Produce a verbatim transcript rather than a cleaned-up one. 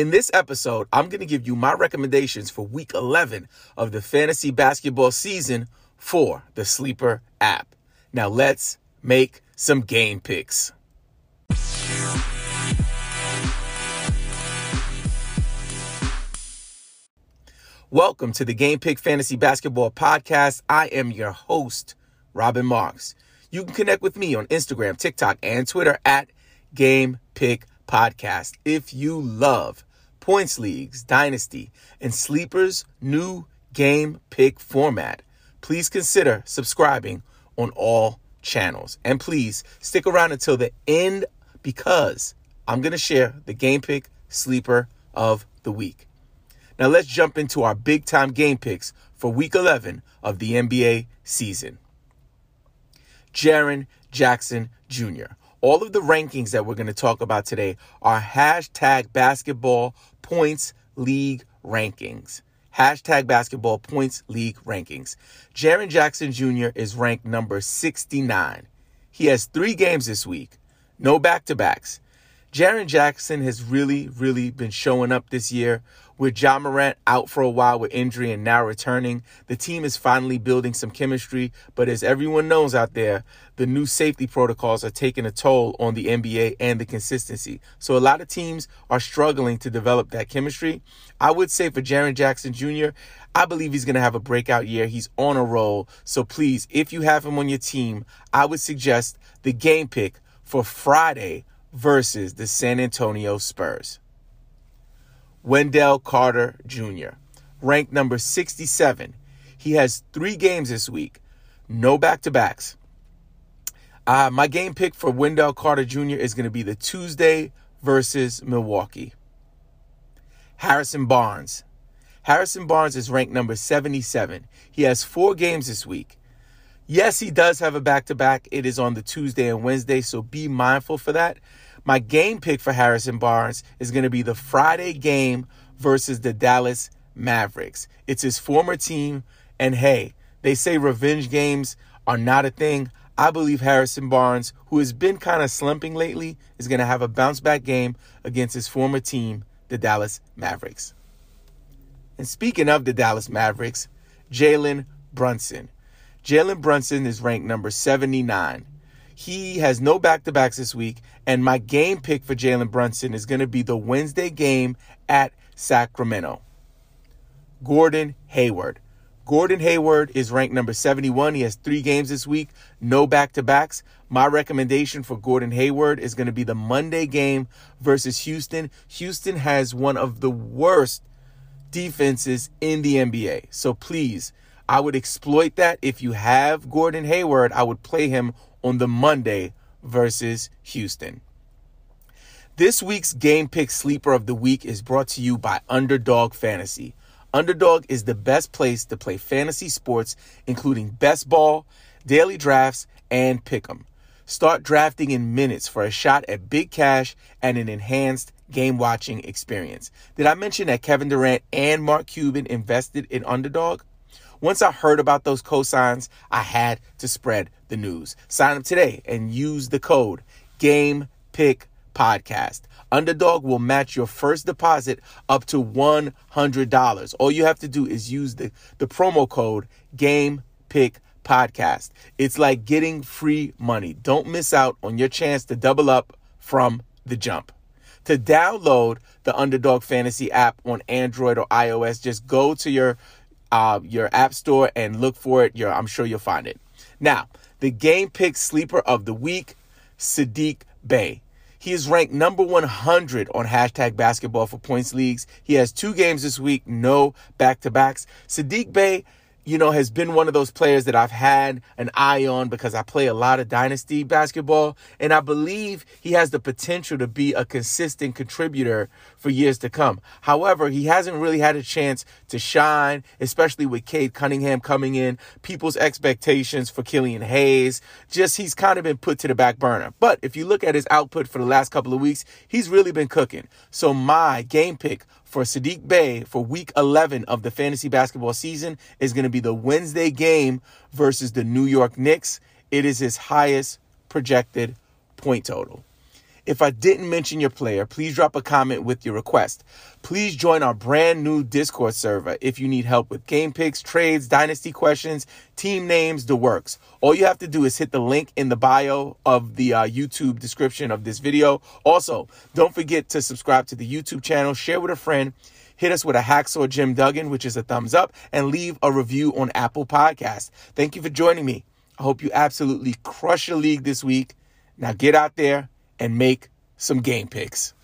In this episode, I'm going to give you my recommendations for week eleven of the fantasy basketball season for the Sleeper app. Now let's make some game picks. Welcome to the Game Pick Fantasy Basketball Podcast. I am your host, Robin Marks. You can connect with me on Instagram, TikTok, and Twitter at Game Pick Podcast. If you love points leagues, dynasty, and Sleeper's new game pick format, please consider subscribing on all channels. And please stick around until the end because I'm going to share the Game Pick Sleeper of the week. Now let's jump into our big-time game picks for Week eleven of the N B A season. Jaren Jackson Junior All of the rankings that we're going to talk about today are hashtag basketball points league rankings. Hashtag basketball points league rankings. Jaren Jackson Junior is ranked number sixty-nine. He has three games this week, no back-to-backs. Jaren Jackson has really, really been showing up this year. With John Morant out for a while with injury and now returning, the team is finally building some chemistry. But as everyone knows out there, the new safety protocols are taking a toll on the N B A and the consistency. So a lot of teams are struggling to develop that chemistry. I would say for Jaren Jackson Junior, I believe he's going to have a breakout year. He's on a roll. So please, if you have him on your team, I would suggest the game pick for Friday versus the San Antonio Spurs. Wendell Carter Junior, ranked number sixty-seven. He has three games this week, no back-to-backs. Uh, my game pick for Wendell Carter Junior is going to be the Tuesday versus Milwaukee. Harrison Barnes. Harrison Barnes is ranked number seventy-seven. He has four games this week. Yes, he does have a back-to-back. It is on the Tuesday and Wednesday, so be mindful for that. My game pick for Harrison Barnes is going to be the Friday game versus the Dallas Mavericks. It's his former team, and hey, they say revenge games are not a thing. I believe Harrison Barnes, who has been kind of slumping lately, is going to have a bounce-back game against his former team, the Dallas Mavericks. And speaking of the Dallas Mavericks, Jalen Brunson. Jalen Brunson is ranked number seventy-nine. He has no back-to-backs this week, and my game pick for Jalen Brunson is going to be the Wednesday game at Sacramento. Gordon Hayward. Gordon Hayward is ranked number seventy-one. He has three games this week, no back-to-backs. My recommendation for Gordon Hayward is going to be the Monday game versus Houston. Houston has one of the worst defenses in the N B A, so please, I would exploit that. If you have Gordon Hayward, I would play him on the Monday versus Houston. This week's Game Pick Sleeper of the Week is brought to you by Underdog Fantasy. Underdog is the best place to play fantasy sports, including best ball, daily drafts, and pick'em. Start drafting in minutes for a shot at big cash and an enhanced game-watching experience. Did I mention that Kevin Durant and Mark Cuban invested in Underdog? Once I heard about those cosigns, I had to spread the news. Sign up today and use the code GAMEPICKPODCAST. Underdog will match your first deposit up to one hundred dollars. All you have to do is use the, the promo code GAMEPICKPODCAST. It's like getting free money. Don't miss out on your chance to double up from the jump. To download the Underdog Fantasy app on Android or iOS, just go to your Uh, your app store and look for it. You're, I'm sure you'll find it. Now, the game pick sleeper of the week, Sadiq Bey. He is ranked number one hundred on hashtag basketball for points leagues. He has two games this week, no back-to-backs. Sadiq Bey, you know, has been one of those players that I've had an eye on because I play a lot of dynasty basketball, and I believe he has the potential to be a consistent contributor for years to come. However, he hasn't really had a chance to shine, especially with Cade Cunningham coming in, people's expectations for Killian Hayes. Just he's kind of been put to the back burner. But if you look at his output for the last couple of weeks, he's really been cooking. So my game pick for Sadiq Bey for week eleven of the fantasy basketball season is going to be the Wednesday game versus the New York Knicks. It is his highest projected point total. If I didn't mention your player, please drop a comment with your request. Please join our brand new Discord server if you need help with game picks, trades, dynasty questions, team names, the works. All you have to do is hit the link in the bio of the uh, YouTube description of this video. Also, don't forget to subscribe to the YouTube channel, share with a friend, hit us with a Hacksaw Jim Duggan, which is a thumbs up, and leave a review on Apple Podcasts. Thank you for joining me. I hope you absolutely crush your league this week. Now get out there and make some game picks.